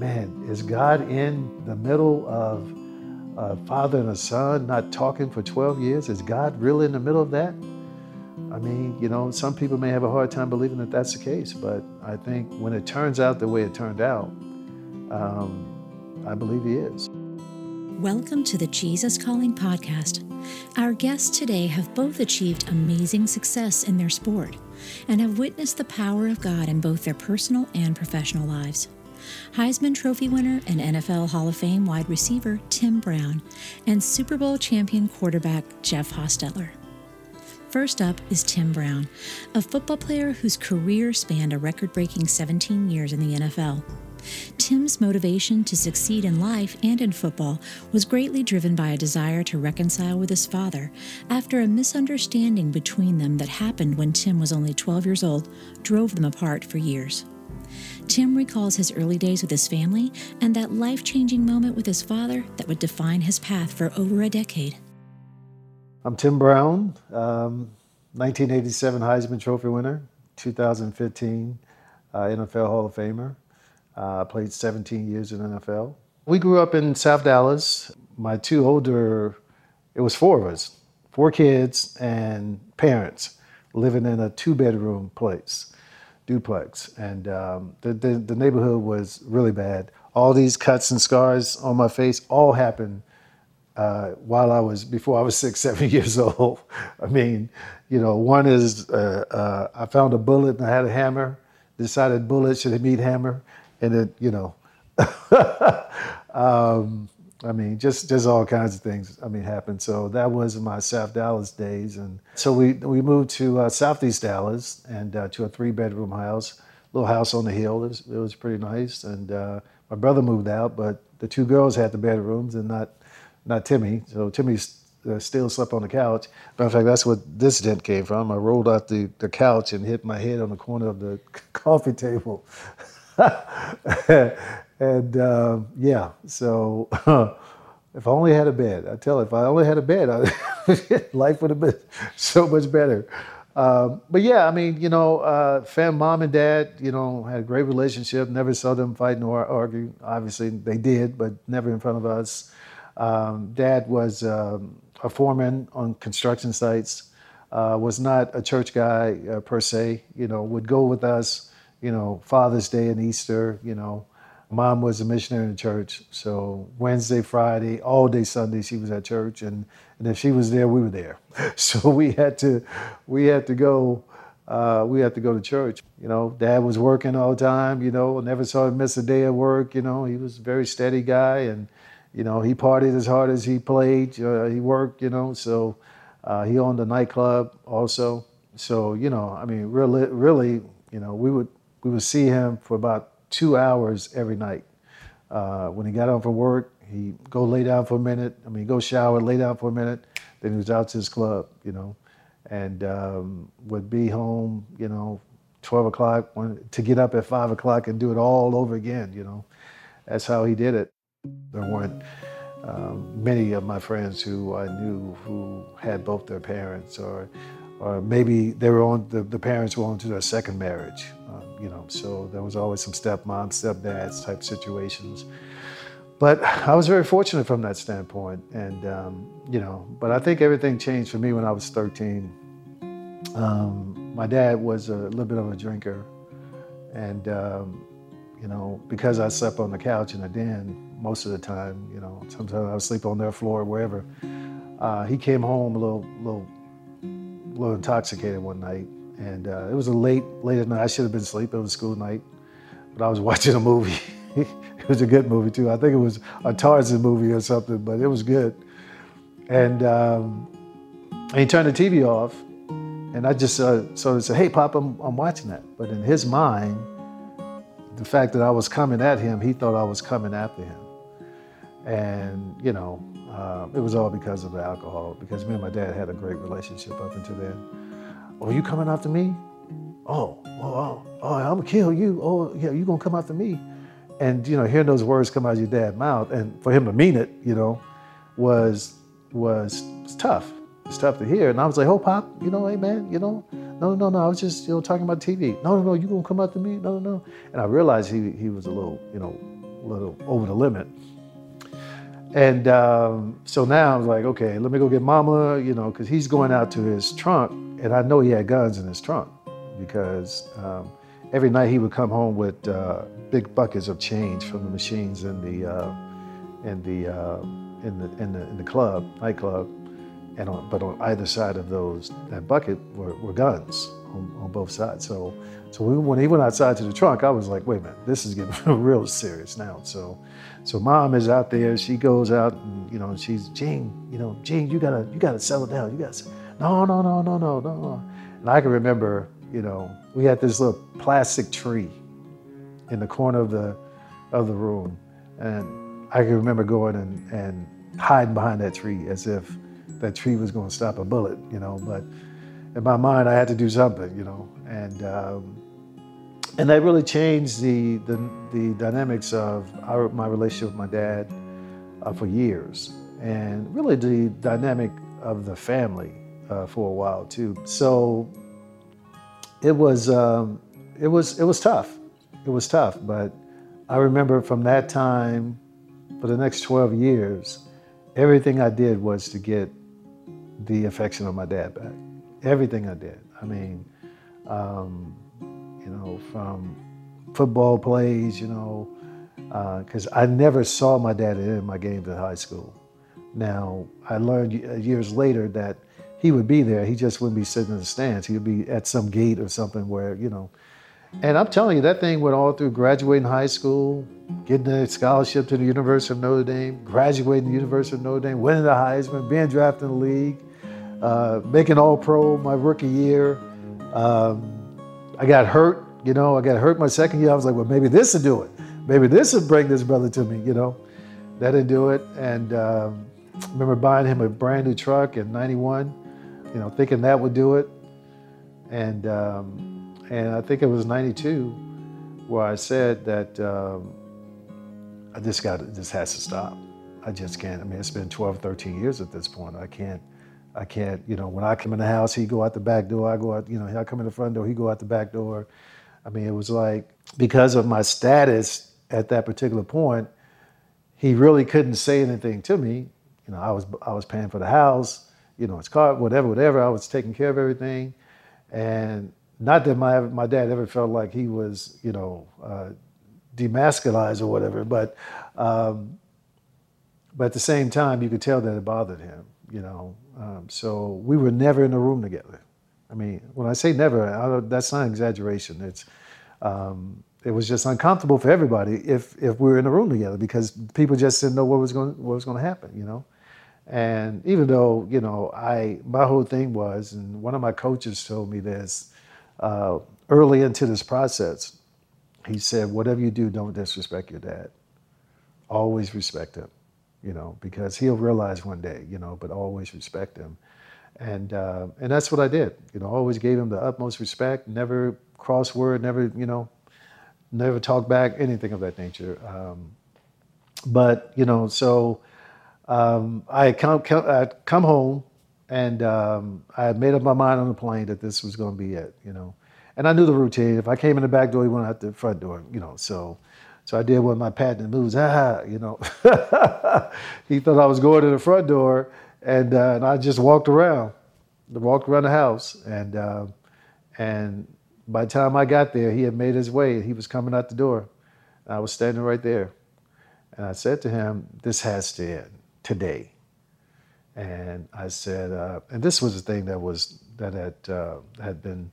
man, is God in the middle of a father and a son not talking for 12 years? Is God really in the middle of that? I mean, you know, some people may have a hard time believing that that's the case, but I think when it turns out the way it turned out, I believe he is. Welcome to the Jesus Calling podcast. Our guests today have both achieved amazing success in their sport and have witnessed the power of God in both their personal and professional lives. Heisman Trophy winner and NFL Hall of Fame wide receiver Tim Brown and Super Bowl champion quarterback Jeff Hostetler. First up is Tim Brown, a football player whose career spanned a record-breaking 17 years in the NFL. Tim's motivation to succeed in life and in football was greatly driven by a desire to reconcile with his father after a misunderstanding between them that happened when Tim was only 12 years old drove them apart for years. Tim recalls his early days with his family and that life-changing moment with his father that would define his path for over a decade. I'm Tim Brown, 1987 Heisman Trophy winner, 2015 NFL Hall of Famer. I played 17 years in the NFL. We grew up in South Dallas. My two older, it was four of us, four kids and parents living in a two-bedroom place, duplex. And the neighborhood was really bad. All these cuts and scars on my face all happened before I was 6, 7 years old. I mean, you know, one is I found a bullet and I had a hammer, decided bullet should have meet hammer, and it, you know, I mean, just all kinds of things, I mean, happened. So that was my South Dallas days. And so we moved to Southeast Dallas and to a three-bedroom house, little house on the hill. It was pretty nice. And my brother moved out, but the two girls had the bedrooms and not Timmy. So Timmy still slept on the couch. Matter of fact, that's what this dent came from. I rolled out the couch and hit my head on the corner of the coffee table. And so if I only had a bed, I tell you, if I only had a bed, life would have been so much better. But yeah, I mean, you know, mom and dad, you know, had a great relationship, never saw them fighting or argue. Obviously they did, but never in front of us. Dad was a foreman on construction sites, was not a church guy per se, you know, would go with us, you know, Father's Day and Easter, you know. Mom was a missionary in the church, so Wednesday, Friday, all day Sunday she was at church, and if she was there, we were there. So we had to go to church. You know, Dad was working all the time, you know, never saw him miss a day at work, you know. He was a very steady guy, and you know, he partied as hard as he played. He worked, you know, so he owned a nightclub also. So, you know, I mean, really, you know, we would see him for about 2 hours every night. When he got home from work, he'd go lay down for a minute. I mean, go shower, lay down for a minute. Then he was out to his club, you know, and would be home, you know, 12 o'clock to get up at 5 o'clock and do it all over again, you know. That's how he did it. There weren't many of my friends who I knew who had both their parents, or maybe they were the parents were on to their second marriage, you know. So there was always some stepmom, stepdads type situations. But I was very fortunate from that standpoint, and you know. But I think everything changed for me when I was 13. My dad was a little bit of a drinker, and you know, because I slept on the couch in a den. Most of the time, you know, sometimes I would sleep on their floor, wherever. He came home a little intoxicated one night, and it was a late at night. I should have been asleep. It was school night, but I was watching a movie. It was a good movie too. I think it was a Tarzan movie or something, but it was good. And he turned the TV off, and I just sort of said, "Hey, Pop, I'm watching that." But in his mind, the fact that I was coming at him, he thought I was coming after him. And, you know, it was all because of the alcohol, because me and my dad had a great relationship up until then. "Oh, you coming after me? Oh, I'm gonna kill you. Oh, yeah, you gonna come after me." And, you know, hearing those words come out of your dad's mouth, and for him to mean it, you know, was tough. It's tough to hear. And I was like, "Oh, Pop, you know, hey, man, you know, no, I was just, you know, talking about TV. No, you gonna come up to me? No. And I realized he was a little, you know, little over the limit. And so now I was like, okay, let me go get mama, you know, because he's going out to his trunk, and I know he had guns in his trunk because every night he would come home with big buckets of change from the machines in the club, nightclub, and on either side of that bucket were guns on both sides. So when he went outside to the trunk, I was like, wait a minute, this is getting real serious now. So mom is out there. She goes out, and, you know, and she's Gene, you gotta settle down. No. And I can remember, you know, we had this little plastic tree in the corner of the room, and I can remember going and hiding behind that tree as if that tree was going to stop a bullet, you know. But in my mind, I had to do something, you know, and that really changed the dynamics of my relationship with my dad for years, and really the dynamic of the family for a while too. So it was tough. It was tough, but I remember from that time for the next 12 years, everything I did was to get the affection of my dad back. Everything I did. I mean, you know, from football plays, you know, because I never saw my dad at any of my games in high school. Now, I learned years later that he would be there. He just wouldn't be sitting in the stands. He would be at some gate or something where, you know. And I'm telling you, that thing went all through graduating high school, getting a scholarship to the University of Notre Dame, graduating the University of Notre Dame, winning the Heisman, being drafted in the league, making All-Pro my rookie year. I got hurt, you know. I got hurt my second year. I was like, well, maybe this will do it. Maybe this will bring this brother to me, you know. That didn't do it. And I remember buying him a brand new truck in 91, you know, thinking that would do it. And I think it was 92 where I said that this has to stop. I just can't. I mean, it's been 12, 13 years at this point. I can't, you know, when I come in the house, he go out the back door, I go out, you know, I come in the front door, he go out the back door. I mean, it was like, because of my status at that particular point, he really couldn't say anything to me. You know, I was paying for the house, you know, his car, whatever, I was taking care of everything. And not that my dad ever felt like he was, you know, demasculized or whatever, but at the same time, you could tell that it bothered him, you know. So we were never in a room together. I mean, when I say never, that's not an exaggeration. It's it was just uncomfortable for everybody if we were in a room together because people just didn't know what was going to happen, you know. And even though, you know, my whole thing was, and one of my coaches told me this early into this process. He said, "Whatever you do, don't disrespect your dad. Always respect him." You know, because he'll realize one day, you know, but always respect him. And that's what I did. You know, always gave him the utmost respect, never cross word, never, you know, never talk back, anything of that nature. But, you know, so I'd come home and I had made up my mind on the plane that this was going to be it, you know. And I knew the routine. If I came in the back door, he went out the front door, you know, So I did one of my patented moves, you know. He thought I was going to the front door, and I just walked around the house. And by the time I got there, he had made his way. He was coming out the door. I was standing right there. And I said to him, "This has to end today." And I said, and this was the thing that had been...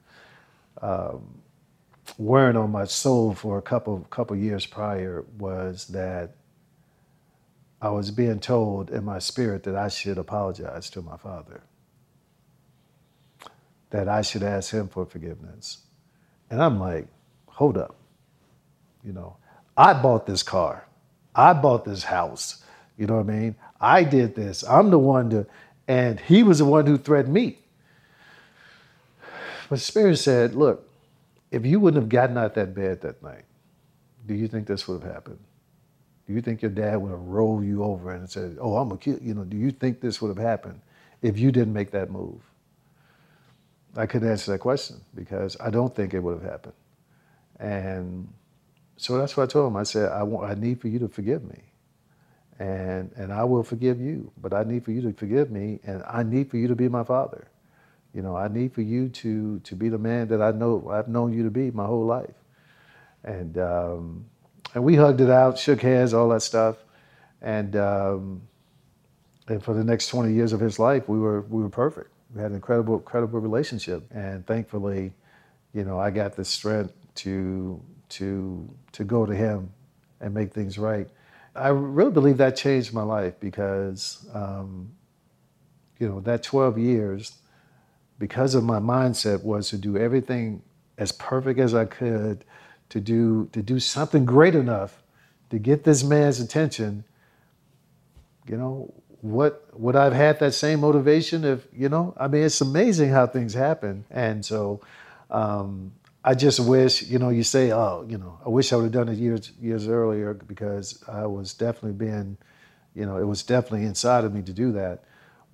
wearing on my soul for a couple years prior was that I was being told in my spirit that I should apologize to my father, that I should ask him for forgiveness. And I'm like, hold up, you know, I bought this car, I bought this house, you know what I mean? I did this, I'm the one and he was the one who threatened me. But spirit said, look, if you wouldn't have gotten out that bed that night, do you think this would have happened? Do you think your dad would have rolled you over and said, "Oh, I'm a kid," you know, do you think this would have happened if you didn't make that move? I couldn't answer that question because I don't think it would have happened. And So that's what I told him. I said, I need for you to forgive me. And I will forgive you, but I need for you to forgive me, and I need for you to be my father. You know, I need for you to be the man that I've known you to be my whole life. And we hugged it out, shook hands, all that stuff. And for the next 20 years of his life, we were perfect. We had an incredible relationship. And thankfully, you know, I got the strength to go to him and make things right. I really believe that changed my life because, you know, that 12 years, because of my mindset, was to do everything as perfect as I could to do something great enough to get this man's attention. You know, what would I've had that same motivation if, you know, I mean, it's amazing how things happen. And so I just wish, you know, you say, oh, you know, I wish I would have done it years earlier, because I was definitely being, you know, it was definitely inside of me to do that.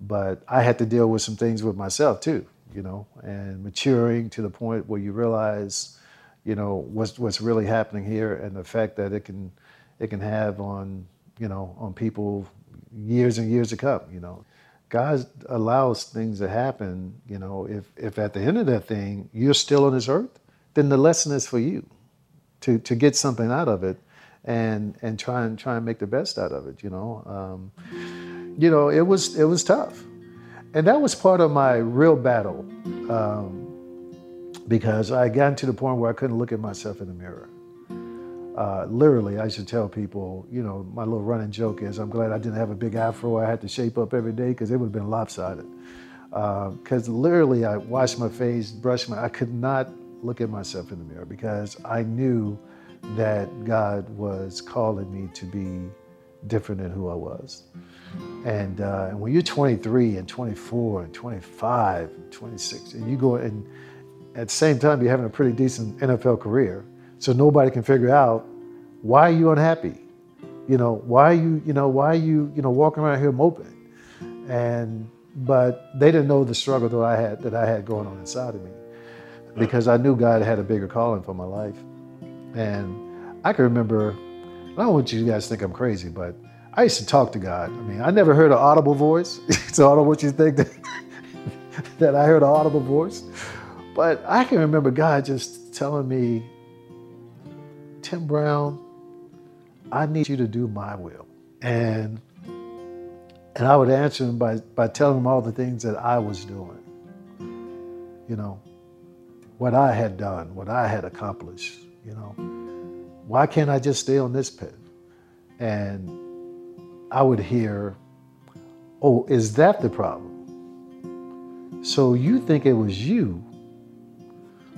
But I had to deal with some things with myself too, you know, and maturing to the point where you realize, you know, what's really happening here and the effect that it can have on, you know, on people years and years to come, you know. God allows things to happen, you know, if at the end of that thing you're still on this earth, then the lesson is for you to get something out of it and try and make the best out of it, you know. You know, it was tough. And that was part of my real battle, because I got to the point where I couldn't look at myself in the mirror. Literally, I should tell people, you know, my little running joke is I'm glad I didn't have a big afro. I had to shape up every day because it would have been lopsided. Because literally I washed my face, I could not look at myself in the mirror because I knew that God was calling me to be different than who I was. And when you're 23 and 24 and 25 and 26, and you go and at the same time, you're having a pretty decent NFL career, so nobody can figure out why are you unhappy? You know, why are you walking around here moping? But they didn't know the struggle that I had going on inside of me, because I knew God had a bigger calling for my life. And I can remember, I don't want you guys to think I'm crazy, but I used to talk to God. I mean, I never heard an audible voice, so I don't want you to think that I heard an audible voice. But I can remember God just telling me, Tim Brown, I need you to do my will. And I would answer him by telling him all the things that I was doing. You know, what I had done, what I had accomplished, you know. Why can't I just stay on this path? And I would hear, oh, is that the problem? So you think it was you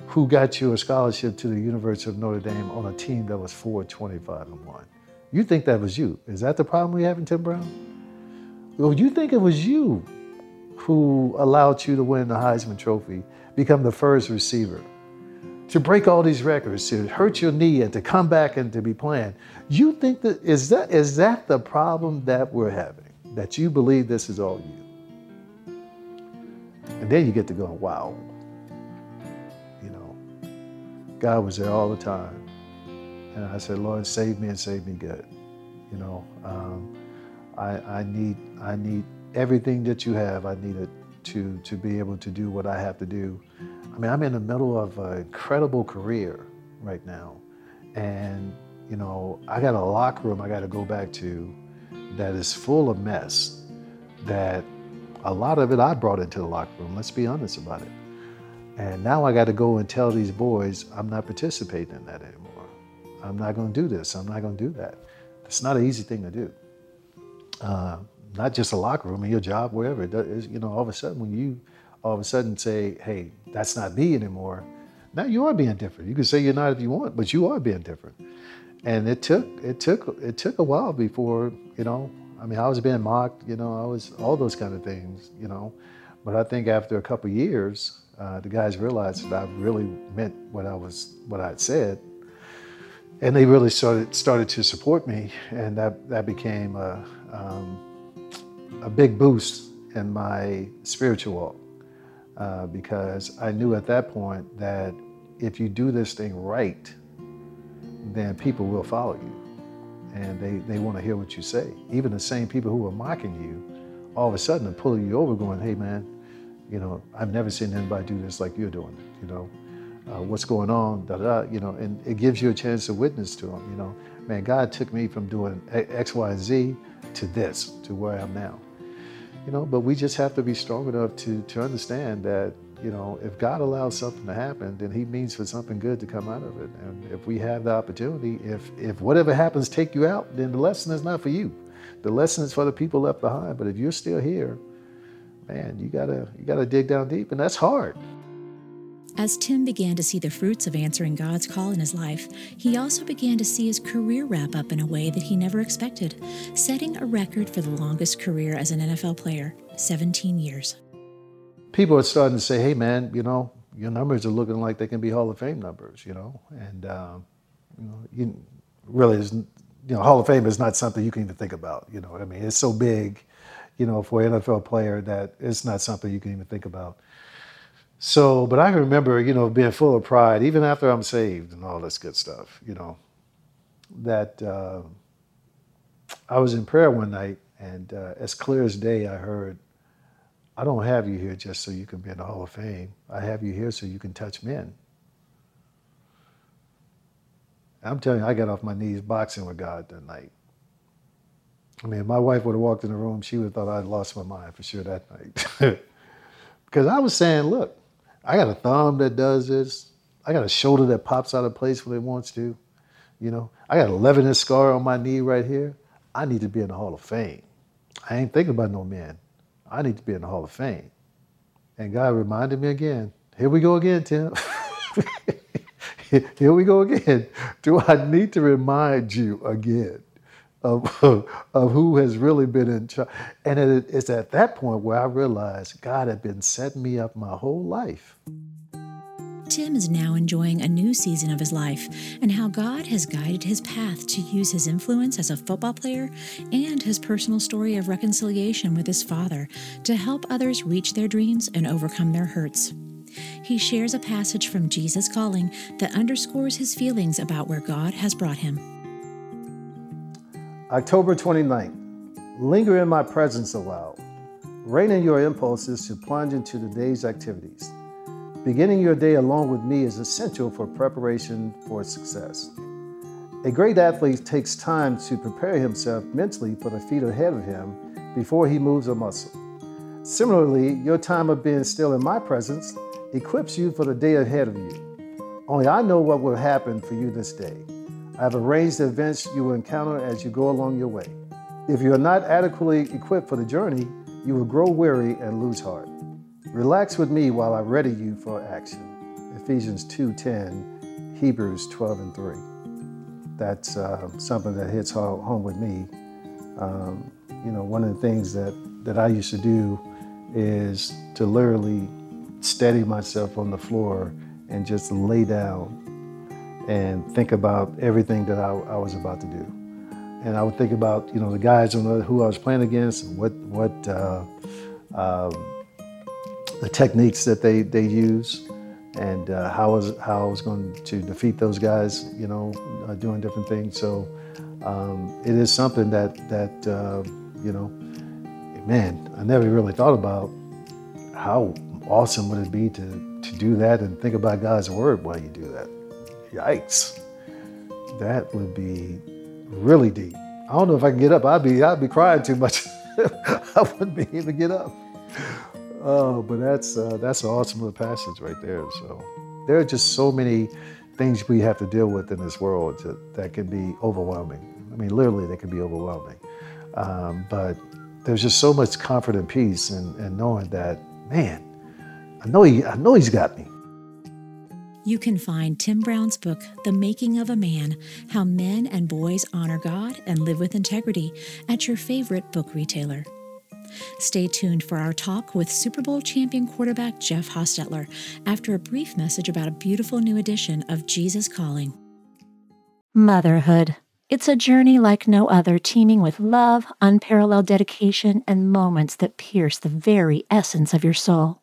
who got you a scholarship to the University of Notre Dame on a team that was 4-25-1. You think that was you. Is that the problem we have in Tim Brown? Well, you think it was you who allowed you to win the Heisman Trophy, become the first receiver, to break all these records, to hurt your knee and to come back and to be playing. You think that, is that the problem that we're having? That you believe this is all you? And then you get to go, wow. God was there all the time. And I said, Lord, save me good. You know, I need everything that you have. I need it to be able to do what I have to do. I mean, I'm in the middle of an incredible career right now. And, you know, I got a locker room I got to go back to that is full of mess, that a lot of it I brought into the locker room. Let's be honest about it. And now I got to go and tell these boys, I'm not participating in that anymore. I'm not going to do this. I'm not going to do that. It's not an easy thing to do. Not just a locker room, in your job, wherever. You know, all of a sudden say, hey, that's not me anymore. Now you are being different. You can say you're not if you want, but you are being different. And it took a while before, you know, I mean, I was being mocked, you know, I was all those kind of things, you know. But I think after a couple of years, the guys realized that I really meant what I had said, and they really started to support me, and that became a big boost in my spiritual walk, because I knew at that point that if you do this thing right, then people will follow you. And they want to hear what you say. Even the same people who are mocking you, all of a sudden are pulling you over going, hey man, you know, I've never seen anybody do this like you're doing it, you know. What's going on, you know, and it gives you a chance to witness to them, you know. Man, God took me from doing X, Y, and Z to this, to where I am now. You know, but we just have to be strong enough to understand that, you know, if God allows something to happen, then he means for something good to come out of it. And if we have the opportunity, if whatever happens take you out, then the lesson is not for you. The lesson is for the people left behind. But if you're still here, man, you gotta dig down deep, and that's hard. As Tim began to see the fruits of answering God's call in his life, he also began to see his career wrap up in a way that he never expected, setting a record for the longest career as an NFL player, 17 years. People are starting to say, hey man, you know, your numbers are looking like they can be Hall of Fame numbers, you know? And you know, Hall of Fame is not something you can even think about, you know what I mean? It's so big, you know, for an NFL player that it's not something you can even think about. So, but I remember, you know, being full of pride, even after I'm saved and all this good stuff, you know, that I was in prayer one night, and as clear as day, I heard, I don't have you here just so you can be in the Hall of Fame. I have you here so you can touch men. I'm telling you, I got off my knees boxing with God that night. I mean, if my wife would have walked in the room, she would have thought I'd lost my mind for sure that night. Because I was saying, look, I got a thumb that does this. I got a shoulder that pops out of place when it wants to. You know, I got a 11-inch scar on my knee right here. I need to be in the Hall of Fame. I ain't thinking about no men. I need to be in the Hall of Fame. And God reminded me again, here we go again, Tim. Here we go again. Do I need to remind you again of who has really been in charge? And it's at that point where I realized God had been setting me up my whole life. Tim is now enjoying a new season of his life and how God has guided his path to use his influence as a football player and his personal story of reconciliation with his father to help others reach their dreams and overcome their hurts. He shares a passage from Jesus Calling that underscores his feelings about where God has brought him. October 29th, linger in my presence a while. Rein in your impulses to plunge into the day's activities. Beginning your day alone with me is essential for preparation for success. A great athlete takes time to prepare himself mentally for the feat ahead of him before he moves a muscle. Similarly, your time of being still in my presence equips you for the day ahead of you. Only I know what will happen for you this day. I have arranged the events you will encounter as you go along your way. If you are not adequately equipped for the journey, you will grow weary and lose heart. Relax with me while I ready you for action. Ephesians 2:10, Hebrews 12:3. That's something that hits home with me. You know, one of the things that I used to do is to literally steady myself on the floor and just lay down and think about everything that I was about to do. And I would think about, you know, the guys who I was playing against, and the techniques that they use, and how I was going to defeat those guys, you know, doing different things. So it is something that you know, man, I never really thought about how awesome would it be to do that and think about God's word while you do that. Yikes, that would be really deep. I don't know if I can get up. I'd be crying too much. I wouldn't be able to get up. Oh, but that's an awesome little passage right there. So there are just so many things we have to deal with in this world that can be overwhelming. I mean, literally, they can be overwhelming. But there's just so much comfort and peace in knowing that, man, I know he's got me. You can find Tim Brown's book, The Making of a Man, How Men and Boys Honor God and Live with Integrity, at your favorite book retailer. Stay tuned for our talk with Super Bowl champion quarterback Jeff Hostetler after a brief message about a beautiful new edition of Jesus Calling. Motherhood. It's a journey like no other, teeming with love, unparalleled dedication, and moments that pierce the very essence of your soul.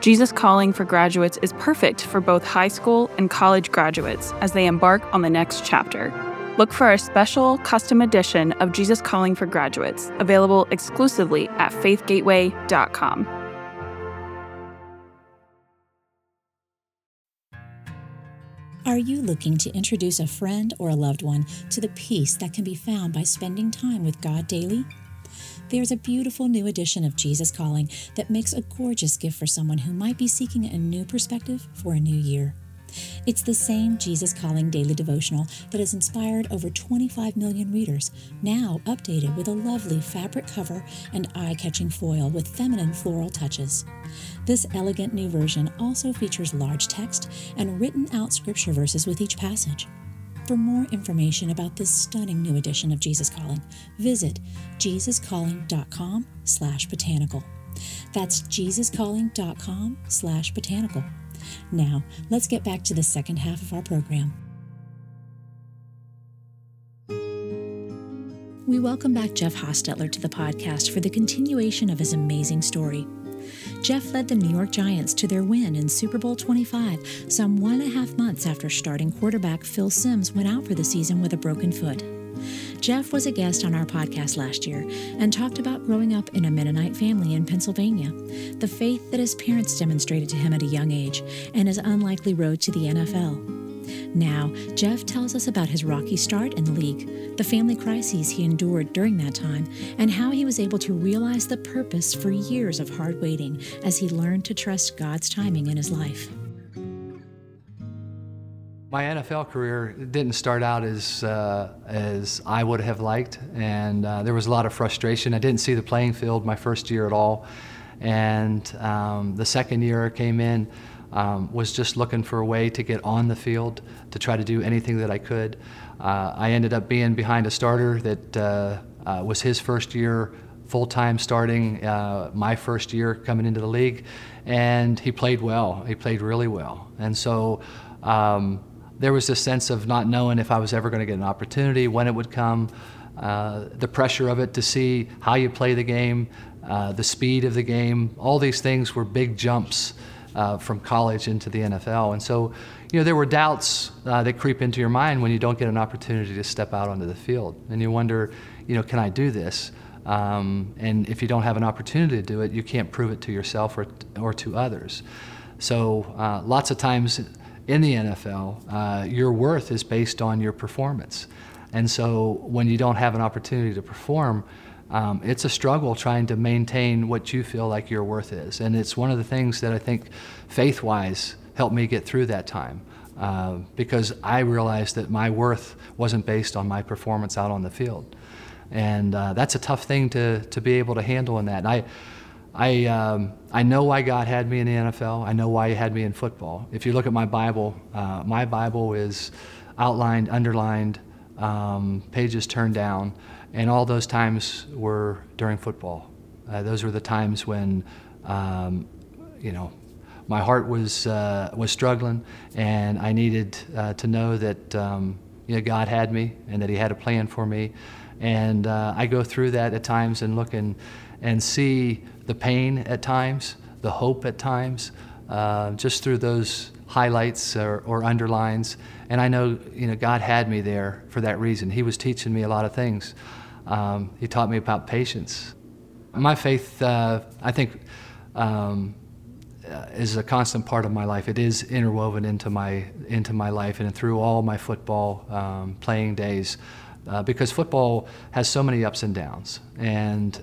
Jesus Calling for Graduates is perfect for both high school and college graduates as they embark on the next chapter. Look for our special custom edition of Jesus Calling for Graduates, available exclusively at faithgateway.com. Are you looking to introduce a friend or a loved one to the peace that can be found by spending time with God daily? There's a beautiful new edition of Jesus Calling that makes a gorgeous gift for someone who might be seeking a new perspective for a new year. It's the same Jesus Calling daily devotional that has inspired over 25 million readers, now updated with a lovely fabric cover and eye-catching foil with feminine floral touches. This elegant new version also features large text and written-out scripture verses with each passage. For more information about this stunning new edition of Jesus Calling, visit jesuscalling.com/botanical. That's jesuscalling.com/botanical. Now, let's get back to the second half of our program. We welcome back Jeff Hostetler to the podcast for the continuation of his amazing story. Jeff led the New York Giants to their win in Super Bowl XXV, some 1.5 months after starting quarterback Phil Simms went out for the season with a broken foot. Jeff was a guest on our podcast last year and talked about growing up in a Mennonite family in Pennsylvania, the faith that his parents demonstrated to him at a young age, and his unlikely road to the NFL. Now, Jeff tells us about his rocky start in the league, the family crises he endured during that time, and how he was able to realize the purpose for years of hard waiting as he learned to trust God's timing in his life. My NFL career didn't start out as I would have liked, and there was a lot of frustration. I didn't see the playing field my first year at all, and the second year I came in was just looking for a way to get on the field, to try to do anything that I could. I ended up being behind a starter that was his first year full-time starting, my first year coming into the league, and he played well. He played really well, and so there was this sense of not knowing if I was ever going to get an opportunity, when it would come, the pressure of it to see how you play the game, the speed of the game. All these things were big jumps from college into the NFL. And so, you know, there were doubts that creep into your mind when you don't get an opportunity to step out onto the field. And you wonder, you know, can I do this? And if you don't have an opportunity to do it, you can't prove it to yourself or to others. So lots of times, in the NFL, your worth is based on your performance. And so when you don't have an opportunity to perform, it's a struggle trying to maintain what you feel like your worth is. And it's one of the things that I think faith-wise helped me get through that time, because I realized that my worth wasn't based on my performance out on the field. And that's a tough thing to be able to handle in that. And I know why God had me in the NFL. I know why He had me in football. If you look at my Bible is outlined, underlined, pages turned down, and all those times were during football. Those were the times when, you know, my heart was struggling, and I needed to know that you know, God had me and that He had a plan for me. And I go through that at times and look and see the pain at times, the hope at times, just through those highlights or underlines. And I know, you know, God had me there for that reason. He was teaching me a lot of things. He taught me about patience. My faith, I think, is a constant part of my life. It is interwoven into my life and through all my football playing days. because football has so many ups and downs. And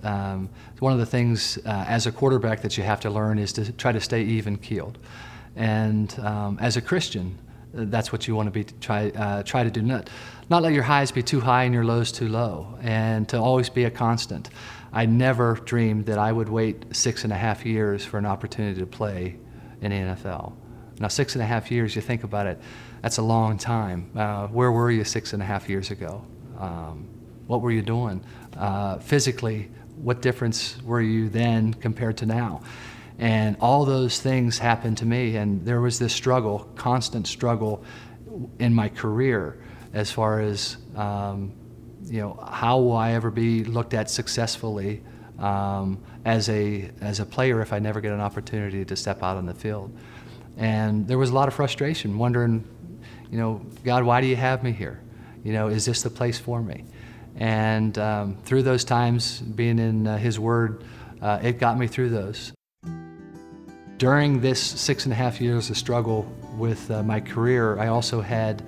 one of the things as a quarterback that you have to learn is to try to stay even-keeled. And as a Christian, that's what you want to be, try to do. Not let your highs be too high and your lows too low, and to always be a constant. I never dreamed that I would wait 6.5 years for an opportunity to play in the NFL. Now, 6.5 years, you think about it, that's a long time. Where were you 6.5 years ago? What were you doing? Physically, what difference were you then compared to now? And all those things happened to me, and there was this struggle, constant struggle in my career as far as, you know, how will I ever be looked at successfully as a player if I never get an opportunity to step out on the field? And there was a lot of frustration, wondering, you know, God, why do you have me here? You know, is this the place for me? And through those times, being in His Word, it got me through those. During this 6.5 years of struggle with my career, I also had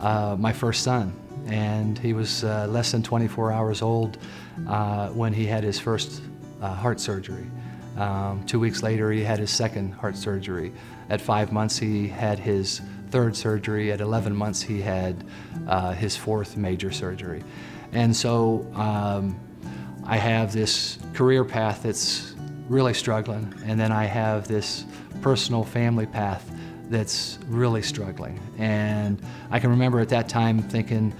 my first son, and he was less than 24 hours old when he had his first heart surgery. 2 weeks later, he had his second heart surgery. At 5 months, he had his third surgery. At 11 months, he had his fourth major surgery. And so I have this career path that's really struggling, and then I have this personal family path that's really struggling. And I can remember at that time thinking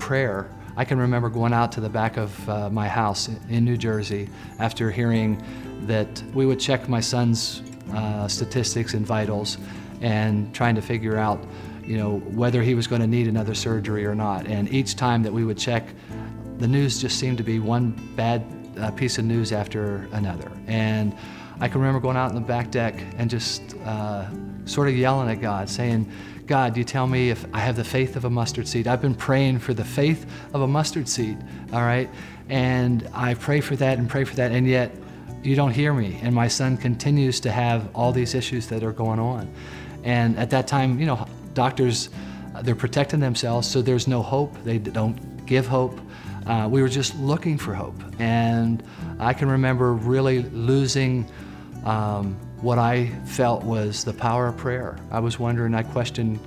prayer. I can remember going out to the back of my house in New Jersey after hearing that we would check my son's statistics and vitals and trying to figure out, you know, whether he was going to need another surgery or not. And each time that we would check, the news just seemed to be one bad piece of news after another. And I can remember going out on the back deck and just sort of yelling at God, saying, God, you tell me if I have the faith of a mustard seed. I've been praying for the faith of a mustard seed, all right? And I pray for that, and yet you don't hear me. And my son continues to have all these issues that are going on. And at that time, you know, doctors, they're protecting themselves, so there's no hope. They don't give hope. We were just looking for hope, and I can remember really losing what I felt was the power of prayer. I was wondering, I questioned,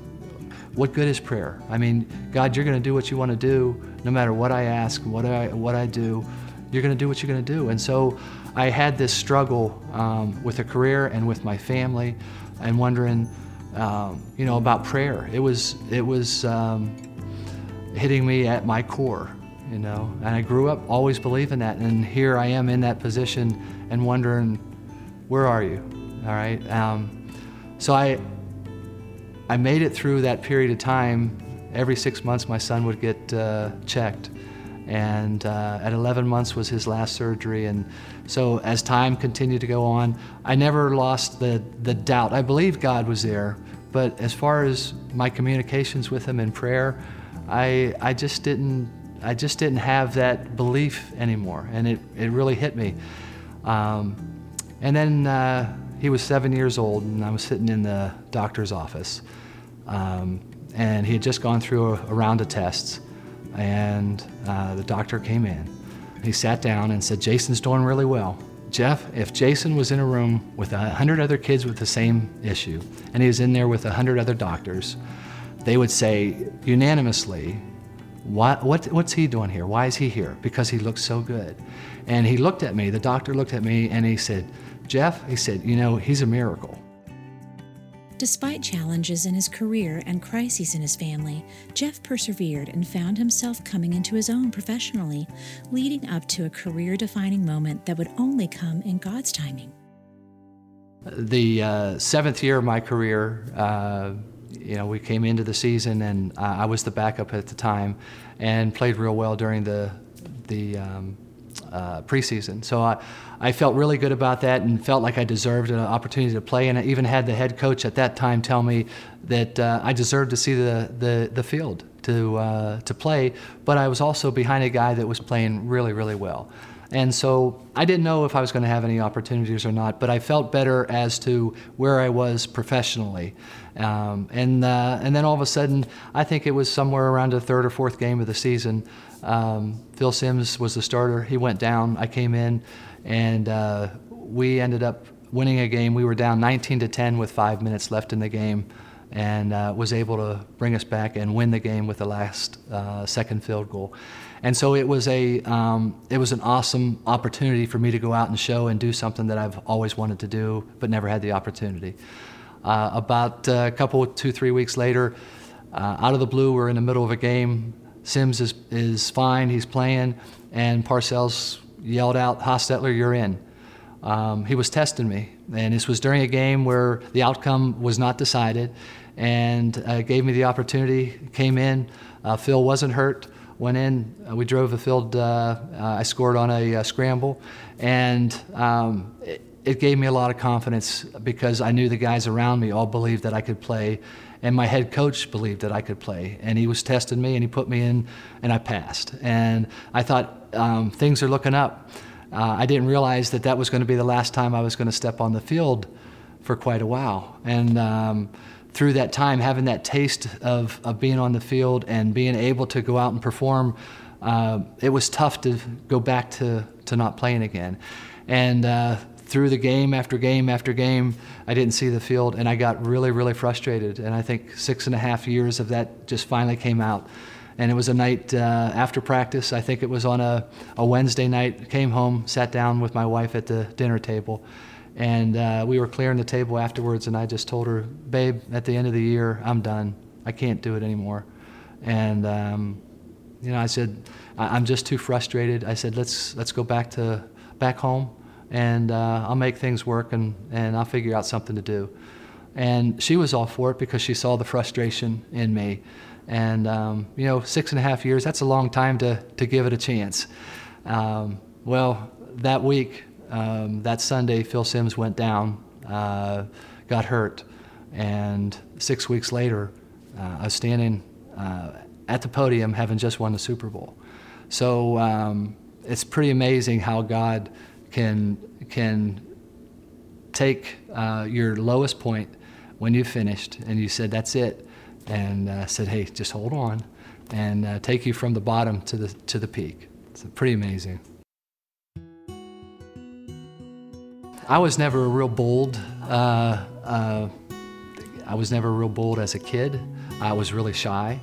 what good is prayer? I mean, God, you're going to do what you want to do, no matter what I ask, what I do, you're going to do what you're going to do. And so I had this struggle with a career and with my family, and wondering, you know, about prayer. It was hitting me at my core. You know, and I grew up always believing that, and here I am in that position and wondering, where are you? All right. So I made it through that period of time. Every 6 months, my son would get checked, and at 11 months was his last surgery. And so as time continued to go on, I never lost the doubt. I believed God was there, but as far as my communications with Him in prayer, I just didn't have that belief anymore, and it really hit me. And then he was 7 years old, and I was sitting in the doctor's office, and he had just gone through a round of tests, and the doctor came in. He sat down and said, Jason's doing really well. Jeff, if Jason was in a room with 100 other kids with the same issue, and he was in there with 100 other doctors, they would say unanimously, What's he doing here? Why is he here? Because he looks so good. And he looked at me, the doctor looked at me, and he said, Jeff, he said, you know, he's a miracle. Despite challenges in his career and crises in his family, Jeff persevered and found himself coming into his own professionally, leading up to a career-defining moment that would only come in God's timing. The seventh year of my career, you know, we came into the season, and I was the backup at the time, and played real well during the preseason. So I felt really good about that, and felt like I deserved an opportunity to play. And I even had the head coach at that time tell me that I deserved to see the field to play. But I was also behind a guy that was playing really, really well. And so I didn't know if I was going to have any opportunities or not, but I felt better as to where I was professionally. And then all of a sudden, I think it was somewhere around the third or fourth game of the season, Phil Simms was the starter. He went down. I came in, and we ended up winning a game. We were down 19-10 with 5 minutes left in the game, and was able to bring us back and win the game with the last second field goal. And so it was a it was an awesome opportunity for me to go out and show and do something that I've always wanted to do but never had the opportunity. About a couple, 2-3 weeks later, out of the blue, we're in the middle of a game. Simms is fine, he's playing, and Parcells yelled out, "Hostetler, you're in." He was testing me, and this was during a game where the outcome was not decided, and gave me the opportunity. Came in, Phil wasn't hurt, went in, we drove the field, I scored on a scramble, and it gave me a lot of confidence because I knew the guys around me all believed that I could play, and my head coach believed that I could play, and he was testing me, and he put me in, and I passed. And I thought, things are looking up. I didn't realize that that was going to be the last time I was going to step on the field for quite a while. And through that time, having that taste of being on the field and being able to go out and perform, it was tough to go back to not playing again. And through the game after game after game, I didn't see the field, and I got really, really frustrated. And I think 6.5 years of that just finally came out. And it was a night after practice. I think it was on a Wednesday night. Came home, sat down with my wife at the dinner table, and we were clearing the table afterwards, and I just told her, "Babe, at the end of the year, I'm done. I can't do it anymore." And you know, I said, "I'm just too frustrated." I said, "Let's go back home, and I'll make things work, and I'll figure out something to do." And she was all for it because she saw the frustration in me. And you know, 6.5 years, that's a long time to give it a chance. Well, that week, that Sunday, Phil Simms went down, got hurt, and 6 weeks later, I was standing at the podium having just won the Super Bowl. So it's pretty amazing how God can take your lowest point when you finished and you said, "That's it," and said, "Hey, just hold on," and take you from the bottom to the peak. It's pretty amazing. I was never real bold. I was never real bold as a kid. I was really shy,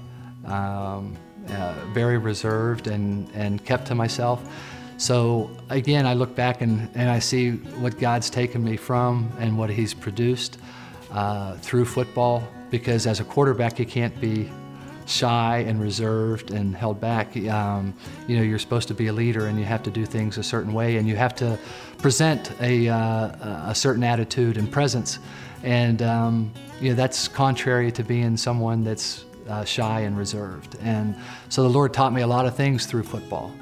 very reserved, and kept to myself. So again, I look back and I see what God's taken me from and what He's produced through football. Because as a quarterback, you can't be shy and reserved and held back. You know, you're supposed to be a leader, and you have to do things a certain way, and you have to present a certain attitude and presence. And you know, that's contrary to being someone that's shy and reserved. And so the Lord taught me a lot of things through football,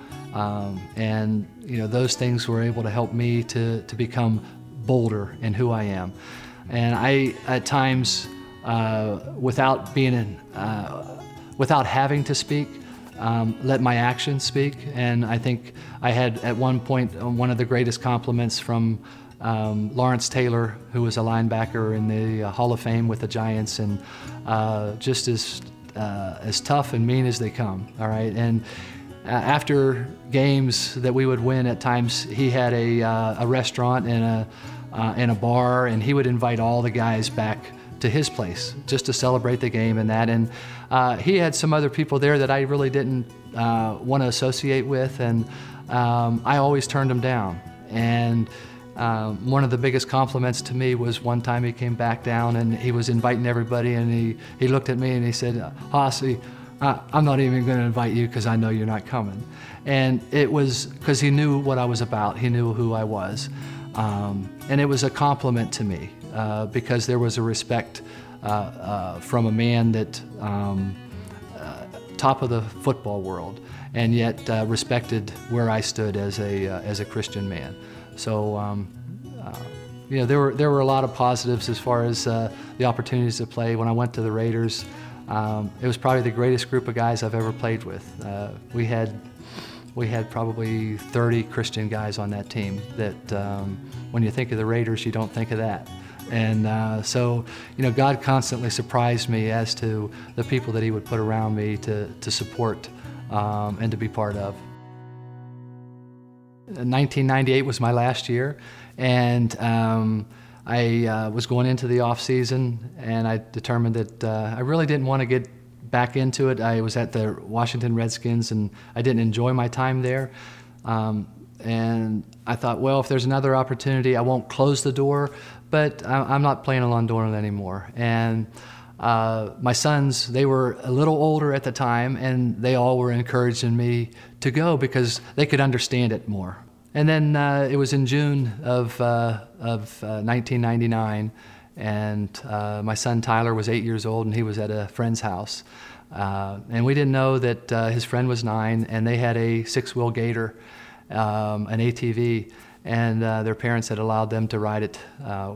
and you know, those things were able to help me to become bolder in who I am. And I at times. Without being without having to speak, let my actions speak. And I think I had at one point one of the greatest compliments from Lawrence Taylor, who was a linebacker in the Hall of Fame with the Giants, and just as tough and mean as they come. All right, and after games that we would win, at times he had a restaurant and a bar, and he would invite all the guys back to his place just to celebrate the game and that. And he had some other people there that I really didn't want to associate with, and I always turned them down. And one of the biggest compliments to me was one time he came back down and he was inviting everybody, and he looked at me and he said, "Hossie, I'm not even going to invite you because I know you're not coming." And it was because he knew what I was about. He knew who I was. And it was a compliment to me. Because there was a respect from a man that top of the football world, and yet respected where I stood as a Christian man. So you know, there were a lot of positives as far as the opportunities to play. When I went to the Raiders, it was probably the greatest group of guys I've ever played with. We had We had probably 30 Christian guys on that team that when you think of the Raiders, you don't think of that. And so, you know, God constantly surprised me as to the people that he would put around me to support and to be part of. 1998 was my last year, and I was going into the off season, and I determined that I really didn't want to get back into it. I was at the Washington Redskins, and I didn't enjoy my time there. And I thought, well, if there's another opportunity, I won't close the door, but I'm not playing along doing it anymore. And my sons, they were a little older at the time, and they all were encouraging me to go because they could understand it more. And then it was in June of 1999, and my son Tyler was 8 years old, and he was at a friend's house. And we didn't know that his friend was 9, and they had a 6-wheel gator, an ATV, and their parents had allowed them to ride it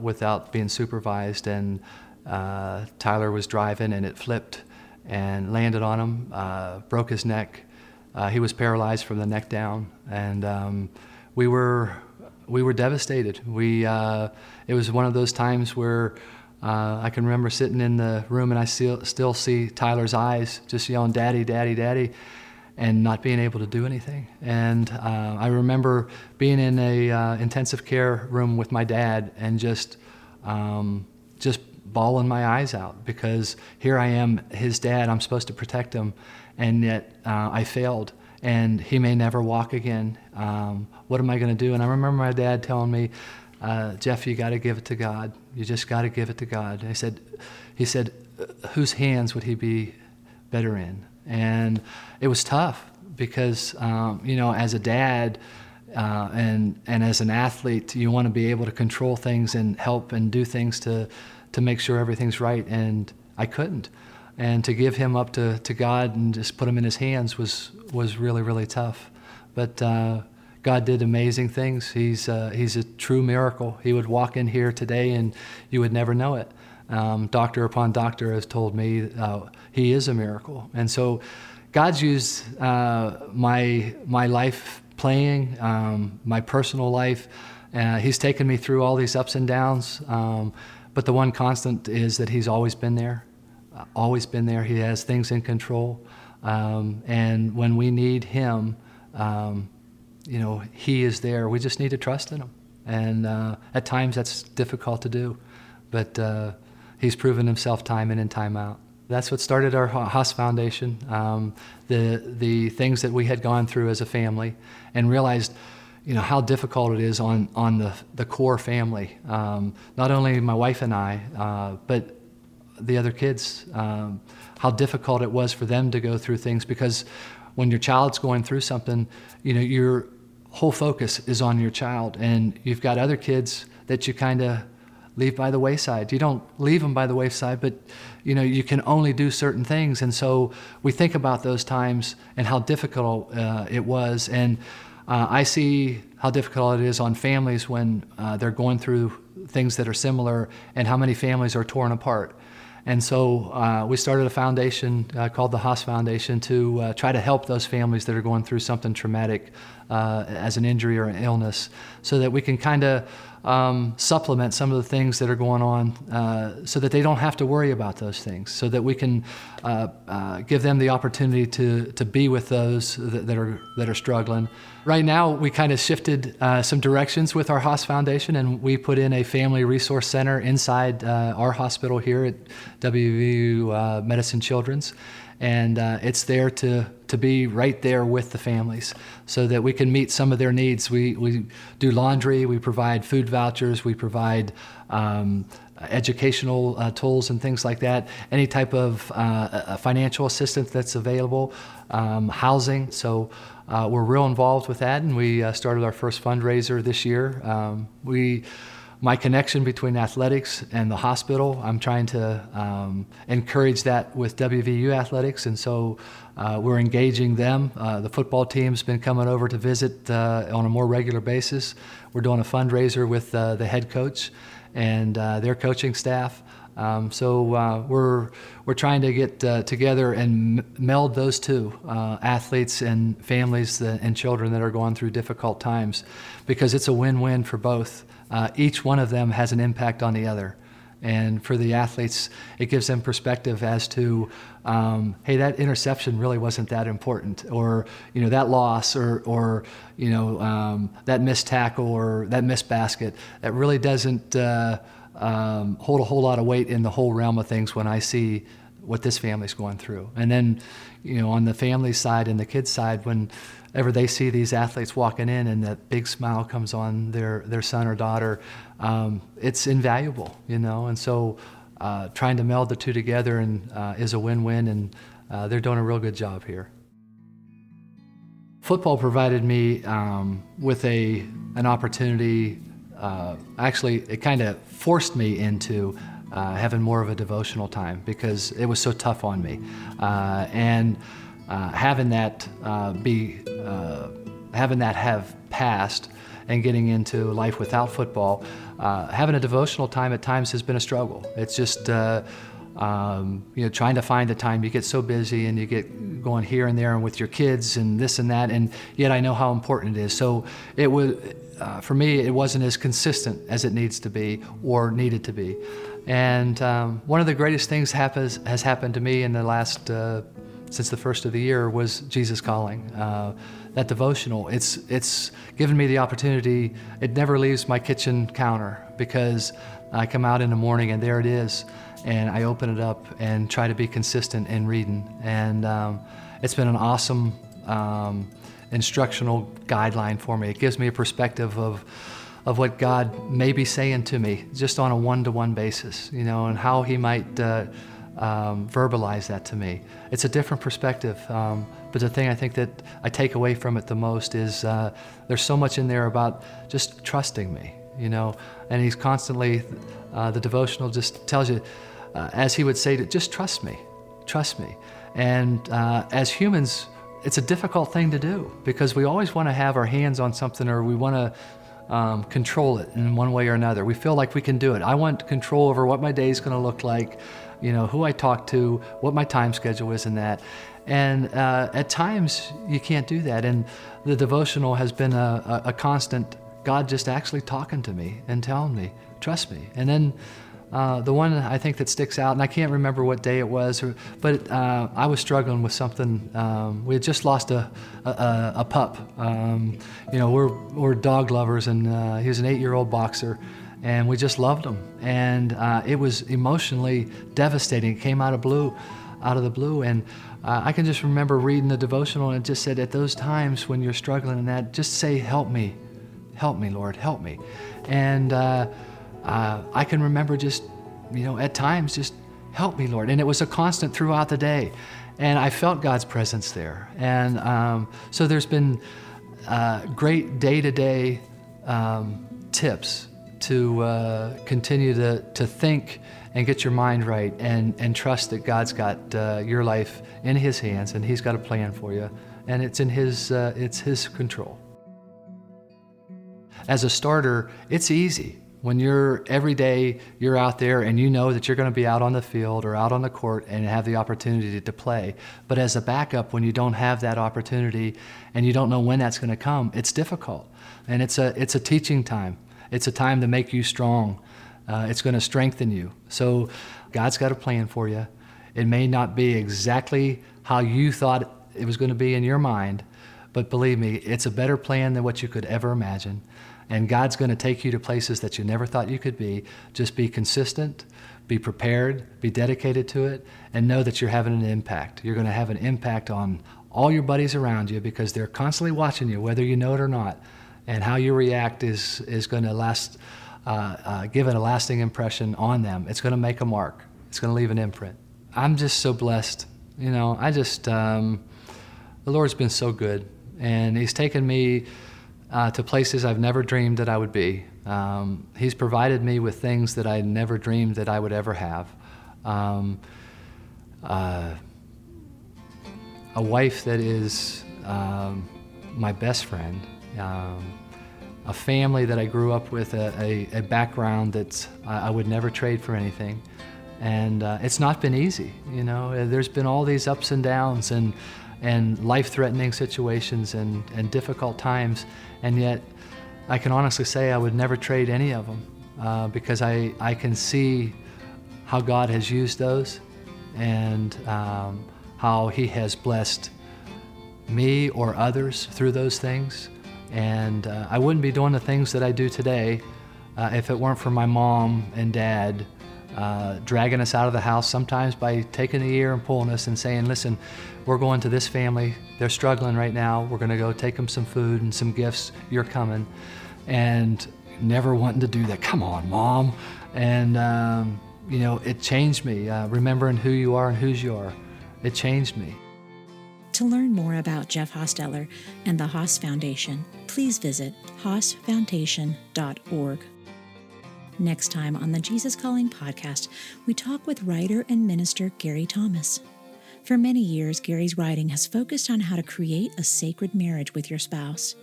without being supervised. And Tyler was driving, and it flipped and landed on him, broke his neck. He was paralyzed from the neck down, and we were devastated. It was one of those times where I can remember sitting in the room, and I still see Tyler's eyes just yelling, "Daddy, Daddy, Daddy," and not being able to do anything. And I remember being in a intensive care room with my dad and just bawling my eyes out, because here I am, his dad, I'm supposed to protect him, and yet I failed, and he may never walk again. What am I going to do? And I remember my dad telling me, Jeff, you got to give it to God. You just got to give it to God. And he said, whose hands would he be better in? And it was tough because, you know, as a dad and as an athlete, you want to be able to control things and help and do things to make sure everything's right, and I couldn't. And to give him up to God and just put him in his hands was really, really tough. But God did amazing things. He's a true miracle. He would walk in here today and you would never know it. Doctor upon doctor has told me he is a miracle. And so God's used my life playing, my personal life. He's taken me through all these ups and downs, but the one constant is that he's always been there. Always been there. He has things in control, and when we need him, you know, he is there. We just need to trust in him, and at times that's difficult to do, but he's proven himself time in and time out. That's what started our Haas Foundation, the things that we had gone through as a family, and realized, you know, how difficult it is on the core family, not only my wife and I, but the other kids, how difficult it was for them to go through things, because when your child's going through something, you know, your whole focus is on your child, and you've got other kids that you kind of leave by the wayside. You don't leave them by the wayside, but you know, you can only do certain things, and so we think about those times and how difficult it was, and I see how difficult it is on families when they're going through things that are similar, and how many families are torn apart. And so we started a foundation called the Haas Foundation to try to help those families that are going through something traumatic as an injury or an illness, so that we can kind of supplement some of the things that are going on, so that they don't have to worry about those things, so that we can give them the opportunity to be with those that are struggling. Right now, we kind of shifted some directions with our Haas Foundation, and we put in a family resource center inside our hospital here at WVU Medicine Children's, and it's there to be right there with the families so that we can meet some of their needs. We do laundry, we provide food vouchers, we provide educational tools and things like that, any type of financial assistance that's available, housing. So we're real involved with that, and we started our first fundraiser this year. My connection between athletics and the hospital, I'm trying to encourage that with WVU athletics, and so we're engaging them. The football team's been coming over to visit on a more regular basis. We're doing a fundraiser with the head coach and their coaching staff. We're trying to get together and meld those two, athletes and families and children that are going through difficult times, because it's a win-win for both. Each one of them has an impact on the other. And for the athletes, it gives them perspective as to, hey, that interception really wasn't that important, or you know, that loss, or you know, that missed tackle, or that missed basket. That really doesn't hold a whole lot of weight in the whole realm of things when I see what this family's going through. And then, you know, on the family side and the kids' side, whenever they see these athletes walking in and that big smile comes on their son or daughter, it's invaluable, you know. And so trying to meld the two together and is a win-win, and they're doing a real good job here. Football provided me with an opportunity. Actually, it kind of forced me into having more of a devotional time, because it was so tough on me. Having that have passed and getting into life without football, having a devotional time at times has been a struggle. It's just you know, trying to find the time. You get so busy and you get going here and there and with your kids and this and that, and yet I know how important it is. So it was, for me, it wasn't as consistent as it needs to be or needed to be. And one of the greatest things has happened to me in the last, since the first of the year, was Jesus Calling. That devotional, it's given me the opportunity. It never leaves my kitchen counter, because I come out in the morning and there it is, and I open it up and try to be consistent in reading. And it's been an awesome instructional guideline for me. It gives me a perspective of what God may be saying to me, just on a one-to-one basis, you know, and how He might verbalize that to me. It's a different perspective, but the thing I think that I take away from it the most is there's so much in there about just trusting me, you know, and He's constantly, the devotional just tells you, as He would say, to just trust me. And as humans, it's a difficult thing to do, because we always want to have our hands on something, or we want to control it in one way or another. We feel like we can do it. I want control over what my day's going to look like, you know, who I talk to, what my time schedule is, and that. And at times you can't do that. And the devotional has been a constant, God just actually talking to me and telling me, trust me. And then the one I think that sticks out, and I can't remember what day it was, but I was struggling with something. We had just lost a pup. You know, we're dog lovers, and he was an 8-year-old boxer, and we just loved him. And it was emotionally devastating. It came out of the blue. And I can just remember reading the devotional, and it just said, at those times when you're struggling in that, just say, help me, Lord, help me. And I can remember just, you know, at times, just help me, Lord. And it was a constant throughout the day. And I felt God's presence there. And so there's been great day-to-day tips to continue to think and get your mind right, and trust that God's got your life in His hands, and He's got a plan for you, and it's in His it's His control. As a starter, it's easy. When every day you're out there and you know that you're going to be out on the field or out on the court and have the opportunity to play. But as a backup, when you don't have that opportunity and you don't know when that's going to come, it's difficult. And it's a teaching time. It's a time to make you strong. It's going to strengthen you. So God's got a plan for you. It may not be exactly how you thought it was going to be in your mind, but believe me, it's a better plan than what you could ever imagine. And God's going to take you to places that you never thought you could be. Just be consistent, be prepared, be dedicated to it, and know that you're having an impact. You're going to have an impact on all your buddies around you, because they're constantly watching you, whether you know it or not. And how you react is going to give it a lasting impression on them. It's going to make a mark. It's going to leave an imprint. I'm just so blessed. You know, the Lord's been so good, and He's taken me to places I've never dreamed that I would be. He's provided me with things that I never dreamed that I would ever have. A wife that is my best friend, a family that I grew up with, a background that I would never trade for anything, And it's not been easy, you know. There's been all these ups and downs and life-threatening situations and difficult times, and yet I can honestly say I would never trade any of them because I can see how God has used those and how He has blessed me or others through those things. And I wouldn't be doing the things that I do today if it weren't for my mom and dad dragging us out of the house, sometimes by taking the ear and pulling us and saying, listen, we're going to this family, they're struggling right now, we're going to go take them some food and some gifts, you're coming. And never wanting to do that, come on, Mom. And, you know, it changed me, remembering who you are and whose you are. It changed me. To learn more about Jeff Hostetler and the Haas Foundation, please visit haasfoundation.org. Next time on the Jesus Calling podcast, we talk with writer and minister Gary Thomas. For many years, Gary's writing has focused on how to create a sacred marriage with your spouse.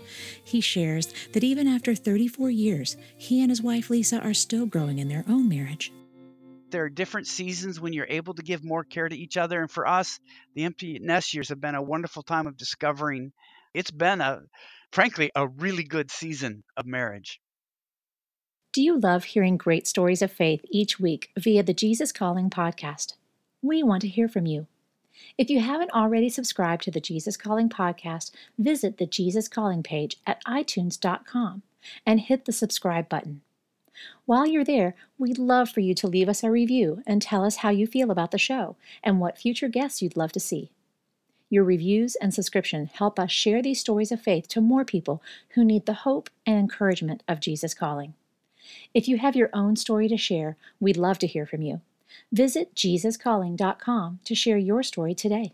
He shares that even after 34 years, he and his wife Lisa are still growing in their own marriage. There are different seasons when you're able to give more care to each other. And for us, the empty nest years have been a wonderful time of discovering. It's been, frankly, a really good season of marriage. Do you love hearing great stories of faith each week via the Jesus Calling podcast? We want to hear from you. If you haven't already subscribed to the Jesus Calling podcast, visit the Jesus Calling page at iTunes.com and hit the subscribe button. While you're there, we'd love for you to leave us a review and tell us how you feel about the show and what future guests you'd love to see. Your reviews and subscription help us share these stories of faith to more people who need the hope and encouragement of Jesus Calling. If you have your own story to share, we'd love to hear from you. Visit JesusCalling.com to share your story today.